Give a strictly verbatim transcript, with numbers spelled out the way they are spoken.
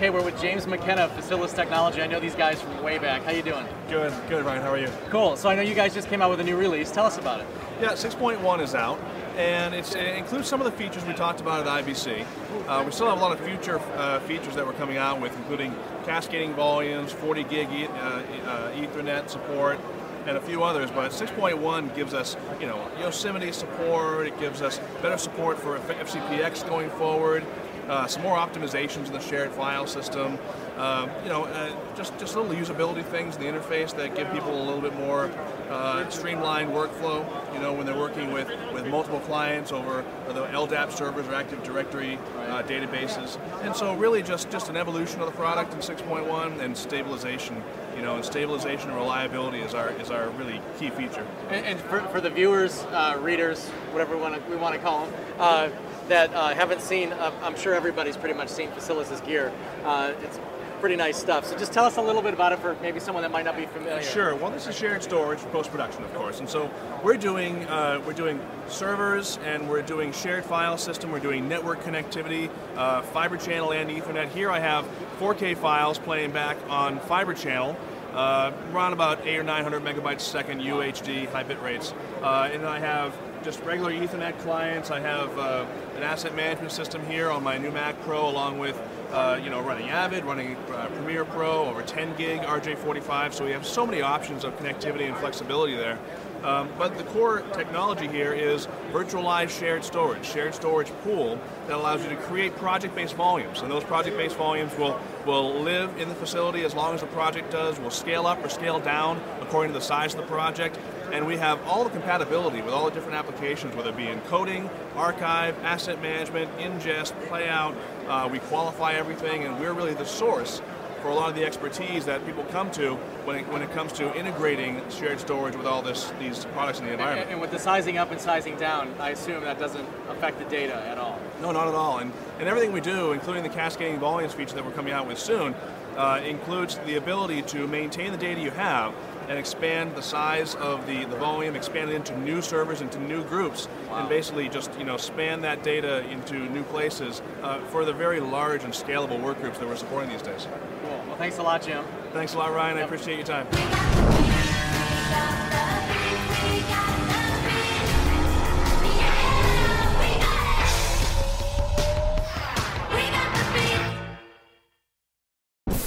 Okay, we're with James McKenna of Facilis Technology. I know these guys from way back. How you doing? Good, good, Ryan. How are you? Cool. So I know you guys just came out with a new release. Tell us about it. Yeah, six point one is out, and it's, it includes some of the features we talked about at I B C. Uh, we still have a lot of future uh, features that we're coming out with, including cascading volumes, forty gig e uh, uh, Ethernet support, and a few others. But six point one gives us, you know, Yosemite support. It gives us better support for F C P X going forward. Uh, some more optimizations in the shared file system, um, you know, uh, just, just little usability things in the interface that give people a little bit more uh, streamlined workflow, you know, when they're working with, with multiple clients over the L D A P servers or Active Directory uh, databases. And so really just, just an evolution of the product in six point one and stabilization, you know, and stabilization and reliability is our, is our really key feature. And, and for, for the viewers, uh, readers, whatever we want to, we want to call them, uh, that uh, haven't seen, uh, I'm sure everybody's pretty much seen Facilis' gear. Uh, it's pretty nice stuff. So just tell us a little bit about it for maybe someone that might not be familiar. Sure. Well, this is shared storage for post-production, of course. And so we're doing uh, we're doing servers, and we're doing shared file system. We're doing network connectivity, uh, fiber channel, and Ethernet. Here I have four K files playing back on fiber channel. Uh, around about eight or nine hundred megabytes a second, U H D, high bit rates, uh, and I have just regular Ethernet clients. I have uh, an asset management system here on my new Mac Pro, along with uh, you know, running Avid, running uh, Premiere Pro, over ten gig R J forty-five. So we have so many options of connectivity and flexibility there. Um, but the core technology here is virtualized shared storage, shared storage pool that allows you to create project-based volumes. And those project-based volumes will, will live in the facility as long as the project does, will scale up or scale down according to the size of the project. And we have all the compatibility with all the different applications, whether it be encoding, archive, asset management, ingest, playout. Uh, we qualify everything, and we're really the source for a lot of the expertise that people come to when it, when it comes to integrating shared storage with all this, these products in the environment. And, and with the sizing up and sizing down, I assume that doesn't affect the data at all. No, not at all. And, and everything we do, including the cascading volumes feature that we're coming out with soon, uh, includes the ability to maintain the data you have and expand the size of the, the volume, expand it into new servers, into new groups, wow. And basically just, you know, span that data into new places uh, for the very large and scalable work groups that we're supporting these days. Cool. Well, thanks a lot, Jim. Thanks a lot, Ryan. Yep. I appreciate your time.